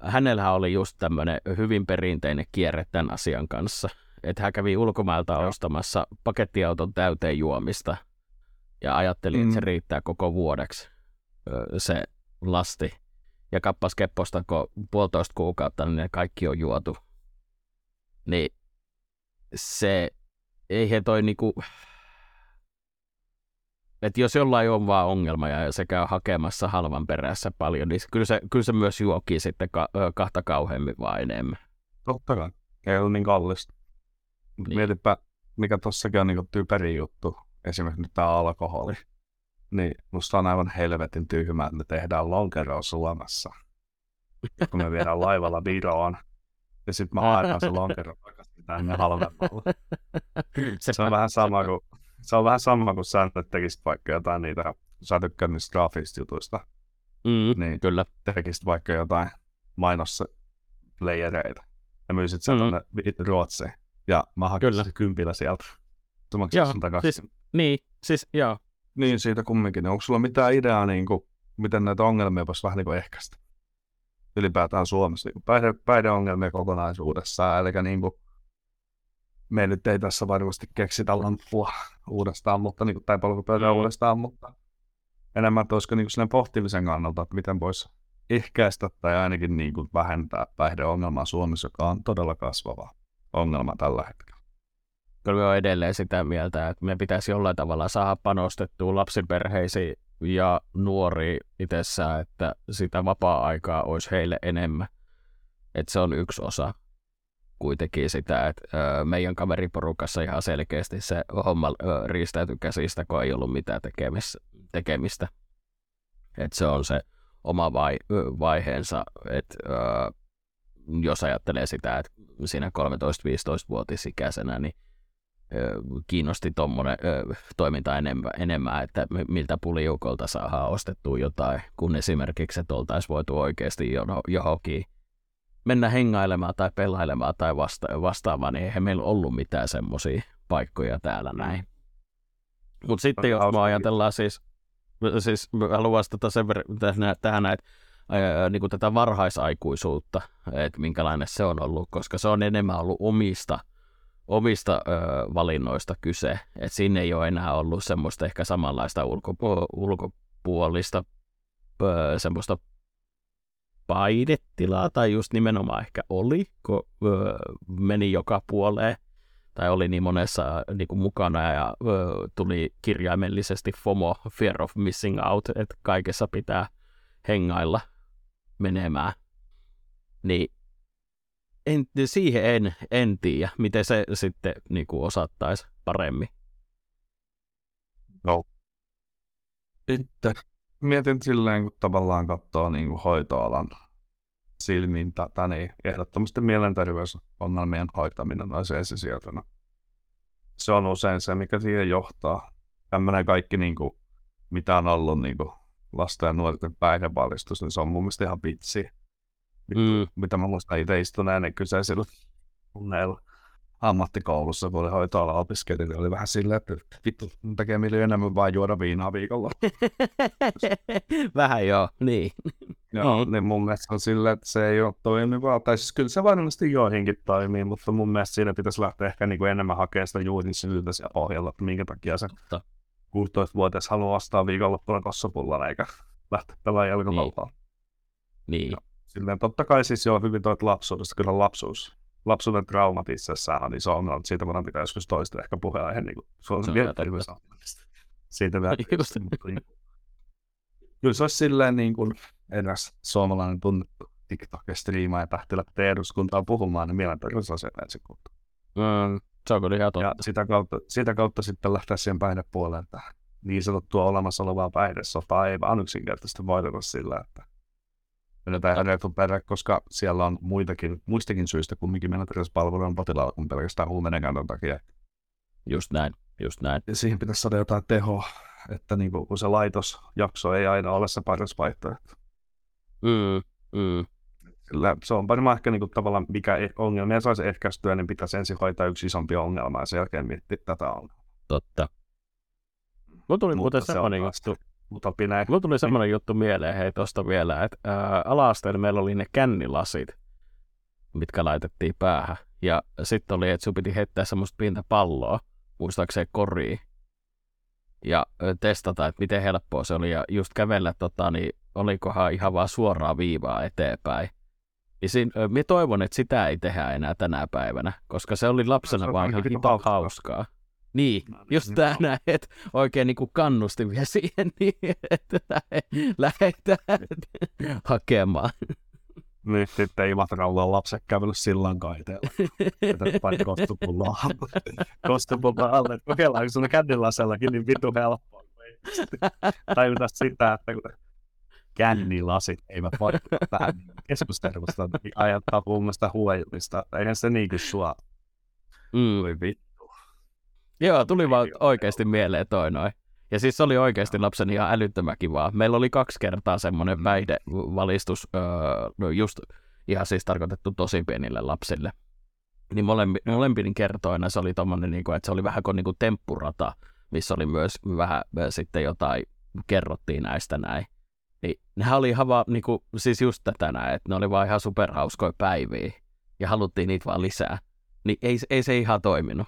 hänellähän oli just tämmöinen hyvin perinteinen kierre tämän asian kanssa, että hän kävi ulkomailta ostamassa pakettiauton täyteen juomista ja ajatteli, mm. että se riittää koko vuodeksi se lasti. Ja kappas kepposta, kun puolitoista kuukautta niin ne kaikki on juotu. Niin se, eihän toi niinku, että jos jollain on vaan ongelma ja se käy hakemassa halvan perässä paljon, niin kyllä se, kyllä se myös juokin sitten ka- kahta kauheammin vaan enemmän. Totta kai. Ei ole niin kallista. Niin. Mietipä, mikä tossakin on niin typeri juttu, esimerkiksi nyt tämä alkoholi. Niin musta on aivan helvetin tyhmää, että me tehdään lonkeroa Suomessa. Kun me viedään laivalla Viroon, ja sit mä haetaan se lonkero takaisin tänne halvemmalla. Se on vähän sama kuin... Se on vähän sama, kun sä tekisit vaikka jotain niitä, sä tykkää niistä graafisista jutuista, mm, niin kyllä. Tekisit vaikka jotain mainosplayereita ja myisit sen mm-hmm. tänne Ruotsiin, ja mä hakisin kympillä sieltä. Sä maksat sen takaisin. Siis, niin, siis joo. Niin, siitä kumminkin. Onko sulla mitään ideaa, niin kuin, miten näitä ongelmia voisi vähän niin kuin ehkäistä? ylipäätään Suomessa niin päihde, päihdeongelmia kokonaisuudessaan. Eli niin kuin, me nyt ei tässä varmasti keksitä lamppua uudestaan, mutta, niin kuin, tai polkupyörää mm. uudestaan, mutta enemmän olisiko niin kuin pohtimisen kannalta, että miten voisi ehkäistä tai ainakin niin kuin vähentää päihdeongelmaa Suomessa, joka on todella kasvava ongelma tällä hetkellä. Kyllä me on edelleen sitä mieltä, että me pitäisi jollain tavalla saada panostettua lapsiperheisiin ja nuoria itsessään, että sitä vapaa-aikaa olisi heille enemmän. Että se on yksi osa kuitenkin sitä, että meidän kaveriporukassa ihan selkeästi se homma riistäytyi käsistä, kun ei ollut mitään tekemistä. Että se on se oma vai, vaiheensa, että jos ajattelee sitä, että siinä kolmetoista-viisitoistavuotisikäisenä, niin kiinnosti tuommoinen toiminta enemmän, enemmän, että miltä puliukolta saadaan ostettua jotain, kun esimerkiksi, että oltaisiin voitu oikeasti johonkin mennä hengailemaan tai pelailemaan tai vasta- vastaavaan, niin eihän meillä ollut mitään semmoisia paikkoja täällä näin. Mutta sitten jos me ajatellaan siis, siis haluan vastata sen verran tähän, että niin tätä varhaisaikuisuutta, että minkälainen se on ollut, koska se on enemmän ollut omista omista ö, valinnoista kyse, että siinä ei ole enää ollut semmoista ehkä samanlaista ulkopu- ulkopuolista ö, semmoista painetilaa, tai just nimenomaan ehkä oli, kun ö, meni joka puoleen, tai oli niin monessa niin kuin mukana, ja ö, tuli kirjaimellisesti FOMO, fear of missing out, että kaikessa pitää hengailla menemään, niin En, siihen en, en tiedä, miten se sitten niin kuin osattaisi paremmin. No. Sitten mietin silleen, kun tavallaan katsoo niin kuin hoitoalan silmiin tätä, niin ehdottomasti mielenterveysongelmien hoitaminen on se ensisijaisena. Se on usein se, mikä siihen johtaa. Tämmöinen kaikki, niin kuin, mitä on ollut niin kuin lasten ja nuorten päihdevalistus, niin se on mun mielestä ihan vitsi. Mm. Mitä mä muistan itse istuneeni kyseisillä tunneilla ammattikoulussa, kun oli hoitoalan opiskelijoita, oli vähän silleen, että vittu, mun tekee mieli enemmän vaan juoda viinaa viikolla. Vähän joo, niin. Joo, oh. Niin mun mielestä on silleen, että se ei ole toimivaa. Tai siis kyllä se varmasti joihinkin toimii, mutta mun mielestä siinä pitäisi lähteä ehkä niin kuin enemmän hakemaan sitä juutin syytä siellä ohjalla, että minkä takia se kuusitoistavuotias haluaa ostaa viikonloppuna kossapullan eikä lähteä pelaamaan jalkapalloa. Niin. niin. Silleen, totta kai siis joo, hyvin toit lapsuudesta, kyllä lapsuus, lapsuuden traumat itsessään on iso ongelma, mutta siitä voidaan pitää joskus toista ehkä puheenaihe, niin kuin Suomen mielenterveysongelmista. Siitä vielä tietysti, mutta niin. Kyllä se olisi silleen niin kuin eräs suomalainen tunnettu TikTok-striima ja tähti lähtee eduskuntaan puhumaan, niin mielenterveysasioita ensin kulttuun. Mm, se on kyllä ihan totta. Ja sitä kautta, sitä kautta sitten lähtee siihen päihdepuoleen, että niin sanottua olemassa olevaa päihdesotaa ei vaan yksinkertaisesti voiteta sillä, että yleensä hänet on perä, koska siellä on muitakin, muistakin syistä kumminkin mielenterveyspalvelujen potilaalla kuin pelkästään huumeidenkäytön takia. Just näin, just näin. Ja siihen pitäisi saada jotain tehoa, että niinku, kun se laitosjakso ei aina ole se paras vaihtoehto. Mm, mm. Se on varmaan ehkä niinku, tavallaan mikä ongelmia saisi ehkäistyä, niin pitäisi ensin hoitaa yksi isompi ongelma ja sen jälkeen miettiä tätä ongelmaa. Totta. Mulla tuli muuten semmoinen juttu. Mulla tuli semmoinen juttu mieleen, hei tosta vielä, että ää, ala-asteella meillä oli ne kännilasit, mitkä laitettiin päähän. Ja sitten oli, että sun piti heittää semmoista pientä palloa, muistaakseni koriin, ja ä, testata, että miten helppoa se oli. Ja just kävellä, tota, niin olikohan ihan vaan suoraa viivaa eteenpäin. Ja siinä, ä, mä toivon, että sitä ei tehdä enää tänä päivänä, koska se oli lapsena se vaan ihan hito hauskaa. Niin, just tää näet, että oikein niin kuin kannustin vielä siihen, niin, että lähdetään hakemaan. Nyt sitten Imatralla on lapset kävellyt sillan kaiteella. Tätä painaa kostupullaa alle. Kostupullaa alle. Kokeillaan, kun sun kännilasellakin niin vitu helppoa. Tai mitä sitä, että kun kännilasit eivät voi tähän keskustelusta ajattaa mun mielestä huojelmista. Eihän se niin kuin sua. Voi vittu. Joo, tuli vaan oikeasti mieleen toi noin. Ja siis se oli oikeasti lapsen ihan älyttömän kivaa. Meillä oli kaksi kertaa semmoinen päihdevalistus, öö, just ihan siis tarkoitettu tosi pienille lapsille. Niin molempi, molempin kertoina se oli tommonen, niinku, että se oli vähän kuin niinku temppurata, missä oli myös vähän sitten jotain, kerrottiin näistä näin. Niin, nehän oli ihan vaan, niinku, siis just tätä näin, että ne oli vaan ihan superhauskoja päiviä ja haluttiin niitä vaan lisää. Niin ei, ei se ihan toiminut.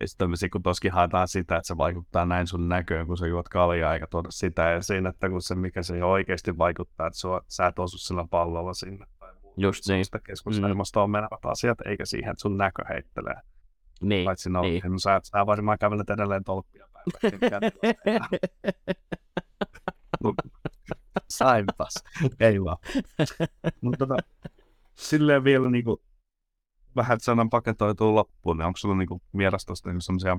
Ja sitten tämmöisiä, kun toskin haetaan sitä, että se vaikuttaa näin sun näköön, kun sä juot kaljaa eikä tuoda sitä ja siinä, että kun se, mikä se oikeasti vaikuttaa, että sua, sä et osu sillä pallolla sinne. Tai muuta. Just niin. Sitä keskustelmasta on menevät asiat, eikä siihen, että sun näkö heittelee. Niin, paitsi no, niin. No, sä, sä varmaan kävelet edelleen tolppia päivänä. Sainpas. Ei vaan. Mutta tota, silleen vielä niinku... vähän saadaan paketoitua loppuun, niin onko sulla niinku vierastasta niinku semmoisia,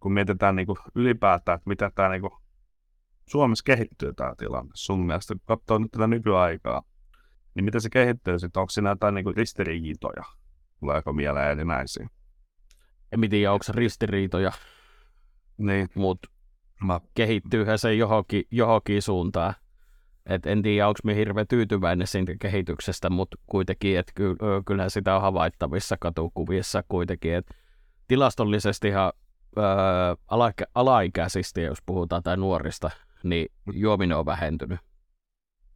kun mietitään niinku ylipäätään, että miten tämä niinku Suomessa kehittyy tämä tilanne sun mielestä, kun katsoo nyt tätä nykyaikaa, niin miten se kehittyy sitten, onko siinä jotain niinku ristiriitoja, tuleeko mieleen eli näisiin? En tiedä, onko ristiriitoja, niin. Mutta Mä... kehittyyhän se johonkin, johonkin suuntaan. Et en tiedä, onko me hirveän tyytyväinen siitä kehityksestä, mutta kuitenkin, että kyllähän sitä on havaittavissa katukuvissa kuitenkin. Et tilastollisestihan ää, alaikä, alaikäisistä, jos puhutaan, tai nuorista, niin juominen on vähentynyt.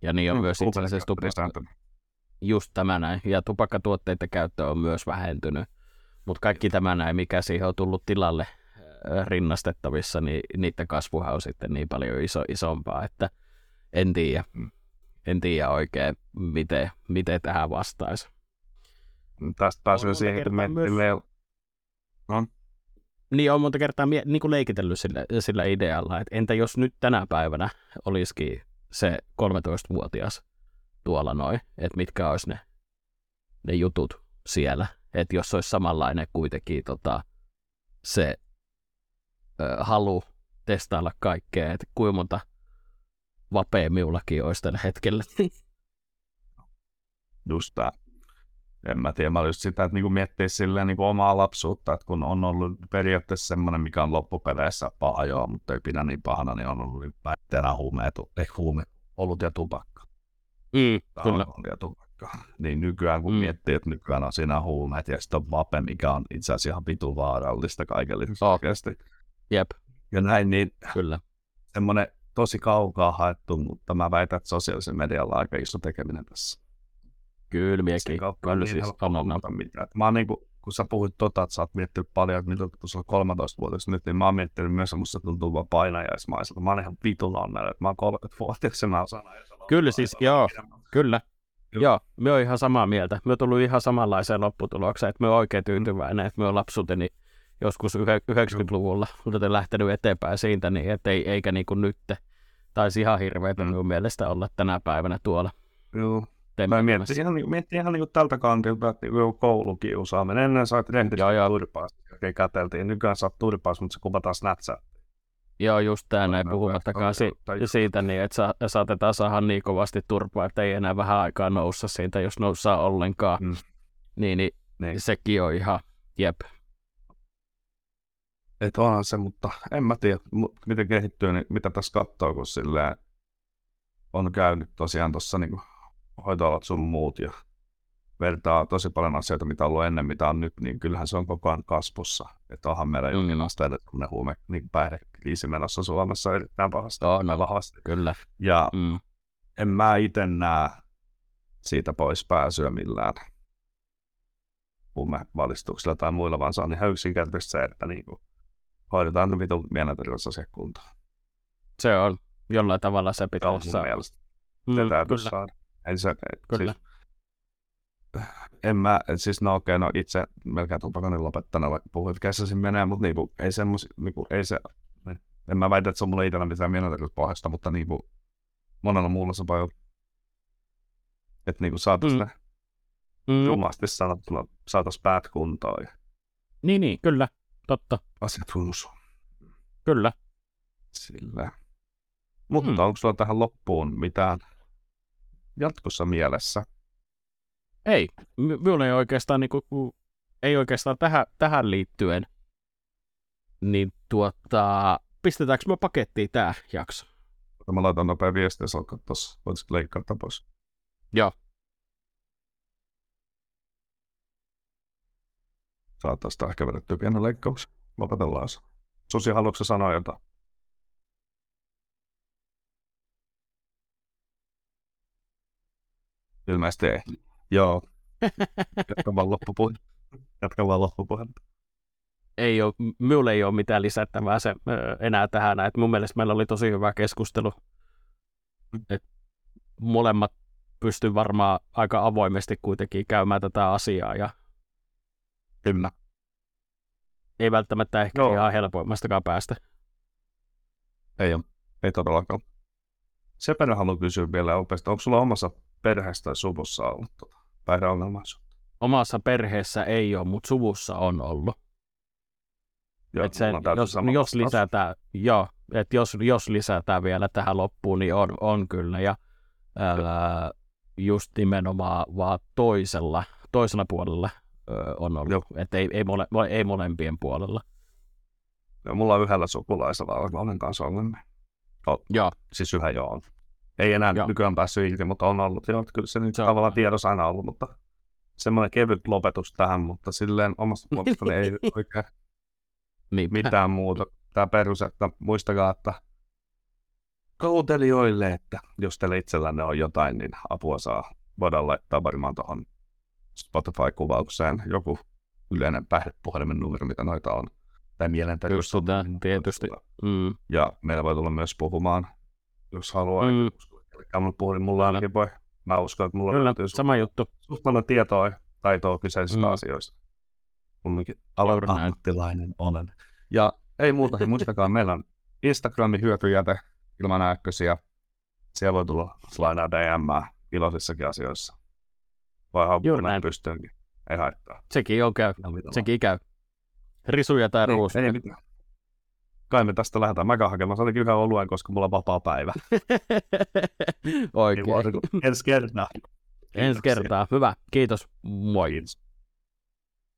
Ja niin on mm, myös itse asiassa tupakka... Just tämä näin. Ja tupakkatuotteiden käyttö on myös vähentynyt. Mutta kaikki tämä näin, mikä siihen on tullut tilalle ää, rinnastettavissa, niin niiden kasvuhan on sitten niin paljon iso, isompaa, että En tiedä. En tiedä oikein, miten, miten tähän vastaisi. Tästä pääsee siihen, että me... Myös... No? Niin, olen monta kertaa mie- niin kuin leikitellyt sillä, sillä idealla, että entä jos nyt tänä päivänä olisikin se kolmetoistavuotias tuolla noin, että mitkä olisi ne, ne jutut siellä, että jos olisi samanlainen kuitenkin tota, se ö, halu testailla kaikkea, että kuinka monta vapea miullakin olisi tällä hetkellä. Just tää. En mä tiedä, mä just sitä, että niinku miettii silleen niinku omaa lapsuutta, että kun on ollut periaatteessa semmoinen, mikä on loppupeleissä paha, joo, mutta ei pidä niin pahana, niin on ollut päitteenä huumeet, ei huume, olut ja tupakka. Mm, kyllä. Olut ja tupakka. Niin nykyään, kun mm. miettii, että nykyään on siinä huumeet ja sitten on vape, mikä on itse asiassa ihan vitu vaarallista kaikellisesti. Oh. Oikeasti. Jep. Ja näin, niin kyllä. Semmoinen tosi kaukaa haettu, mutta mä väitän, että sosiaalisen medialla aika iso tekeminen tässä. Kyllä, miekin. Kyllä, siis on. Niinku, kun sä puhuit tota, että sä oot miettinyt paljon, että mitä tuossa on kolmetoistavuotias nyt, niin mä oon miettinyt myös, että musta tuntuu vaan painajaismaiselta. Mä oon ihan vitun onnellinen, että mä oon kolmekymmentävuotias ja mä oon sana. Kyllä siis, joo, kyllä. Kyllä. Joo, me oon ihan samaa mieltä. Me oon tullut ihan samanlaiseen lopputulokseen, että me oon oikein tyytyväinen, että me oon lapsuuteni joskus yhdeksänkymmentäluvulla olen lähtenyt eteenpäin siitä, niin ettei, eikä niin kuin nyt. Taisi ihan hirveätä minun mm. mielestä olla tänä päivänä tuolla. Joo. Miettii ihan, mietti ihan niin kuin tältä kantilta, että koulukiusaaminen. Ennen sait rehdissä turpaas, jälkeen käteltiin. Nykyään saat turpaas, mutta se kuvataan snätsää. Joo, just tämä näin, puhumattakaan si- siitä, niin, että sa- saatetaan saada niin kovasti turpaa, että ei enää vähän aikaa noussa siitä, jos noussaa ollenkaan. Mm. Niin, niin, niin sekin on ihan jep. Että onhan se, mutta en mä tiedä, miten kehittyy, niin mitä tässä katsoo, kun silleen on käynyt tosiaan tuossa niin hoitoalat sun muut ja vertaa tosi paljon asioita, mitä on ollut ennen, mitä on nyt, niin kyllähän se on koko ajan kasvussa. Että onhan meillä jonkin mm. asteelle tämmöinen huume, niin päihdekriisi menossa Suomessa erittäin pahasti. Joo, no vahvasti. Kyllä. Ja mm. en mä ite näe siitä pois pääsyä millään huumevalistuksilla tai muilla, vaan se on ihan yksinkertaisesti se, että niinku hoidetaan vitun mielenterveysasiakuntaa. Se on. Jollain tavalla se pitää saada. Se on mun mielestä. Se täytyy saada. Ei se, kyllä. Siis, en mä, siis no okei, okay, no itse melkein tupakan lopettanut, vaikka puhuit käsisin menee, mutta niinku, ei semmos, niinku, ei se, en mä väitä, että se on mulle itsellä mitään mielenterveyspohjasta, mutta niinku, monella muulla se voi olla. Että niinku saatais mm. ne mm. rumasti sanottuna, saatais päät kuntoon. Niin, niin, kyllä. Totta. Asetunnus. Kyllä. Sillä. Mutta hmm. onko sulla tähän loppuun mitään jatkossa mielessä? Ei. Minulla ei oikeastaan, niin kuin, ei oikeastaan tähän, tähän liittyen. Niin tuota, pistetäänkö me pakettiin tämä jakso? Mä laitan nopea viestiä, sä alkaa tuossa. Voitko leikkaa pois? Joo. Saattaa sitä ehkä vedettyä pienen leikkauksen. Lopetellaan se. Susi, haluatko sanoa jotain? Kyllä mä sitä tein. Joo. Jatka vaan loppupuhetta. Jatka vaan loppupuhetta. Ei ole, minulle ei ole mitään lisättävää se, enää tähän. Et mun mielestä meillä oli tosi hyvä keskustelu. Et molemmat pystyy varmaan aika avoimesti kuitenkin käymään tätä asiaa. Ja... Kyllä. Ei välttämättä ehkä no. ihan helpoimmastakaan päästä. Ei ole, ei todellakaan. Sepänä haluan kysyä vielä opesta, onko sulla omassa perheessä tai suvussa ollut tuota päihdeongelmaisuutta? Omassa perheessä ei ole, mutta suvussa on ollut. Joo, et sen, jos, jos, lisätään, joo, et jos, jos lisätään vielä tähän loppuun, niin on, on kyllä. Ja ää, just nimenomaan vaan toisella, toisella puolella ö, on ollut, että ei, ei, mole, ei molempien puolella. Joo, mulla on yhdellä sukulaisella olen kanssa ongelmia. No, joo. Siis yhä joo on. Ei enää joo. nykyään päässyt irti, mutta on ollut. Joo, kyllä se nyt se tavallaan tiedossa aina ollut, mutta semmoinen kevyt lopetus tähän, mutta silleen omasta puolestani ei oikein niin. mitään muuta. Tämä perus, että muistakaa, että kuuntelijoille, että jos teillä itsellänne on jotain, niin apua saa. Voidaan laittaa varmaan tuohon Spotify-kuvaukseen joku yleinen päihdepuhelimen numero, mitä noita on. Tai mielenterveyssuunnitelma. Kyllä, tietysti. Mm. Ja meillä voi tulla myös puhumaan, jos haluaa. Mm. Uskon, puhuin, mulla ainakin voi. Mä uskon, että mulla Kyllä, on sama juttu. Suht paljon tietoa ja taitoa kyseisistä mm. asioista. Kumminkin alan ammattilainen olen. Ja ei muuta, niin muistakaa, meillä on Instagramin hyötyjäte ilman ääkkösiä. Siellä voi tulla slaidaa D M:ää iloisissakin asioissa. Vai haukku näin pystyynkin. Ei haittaa. Sekin on käy. Sekin käy. Risuja tai niin, ruusuja. Ei mitään. Kai me tästä lähdetään. Mä käyn hakemaan. Se oli kyllä oluen, koska mulla on vapaa päivä. Oikein. Ensi kertaa. Ensi kertaa. Hyvä. Kiitos. Moi. Kiitos.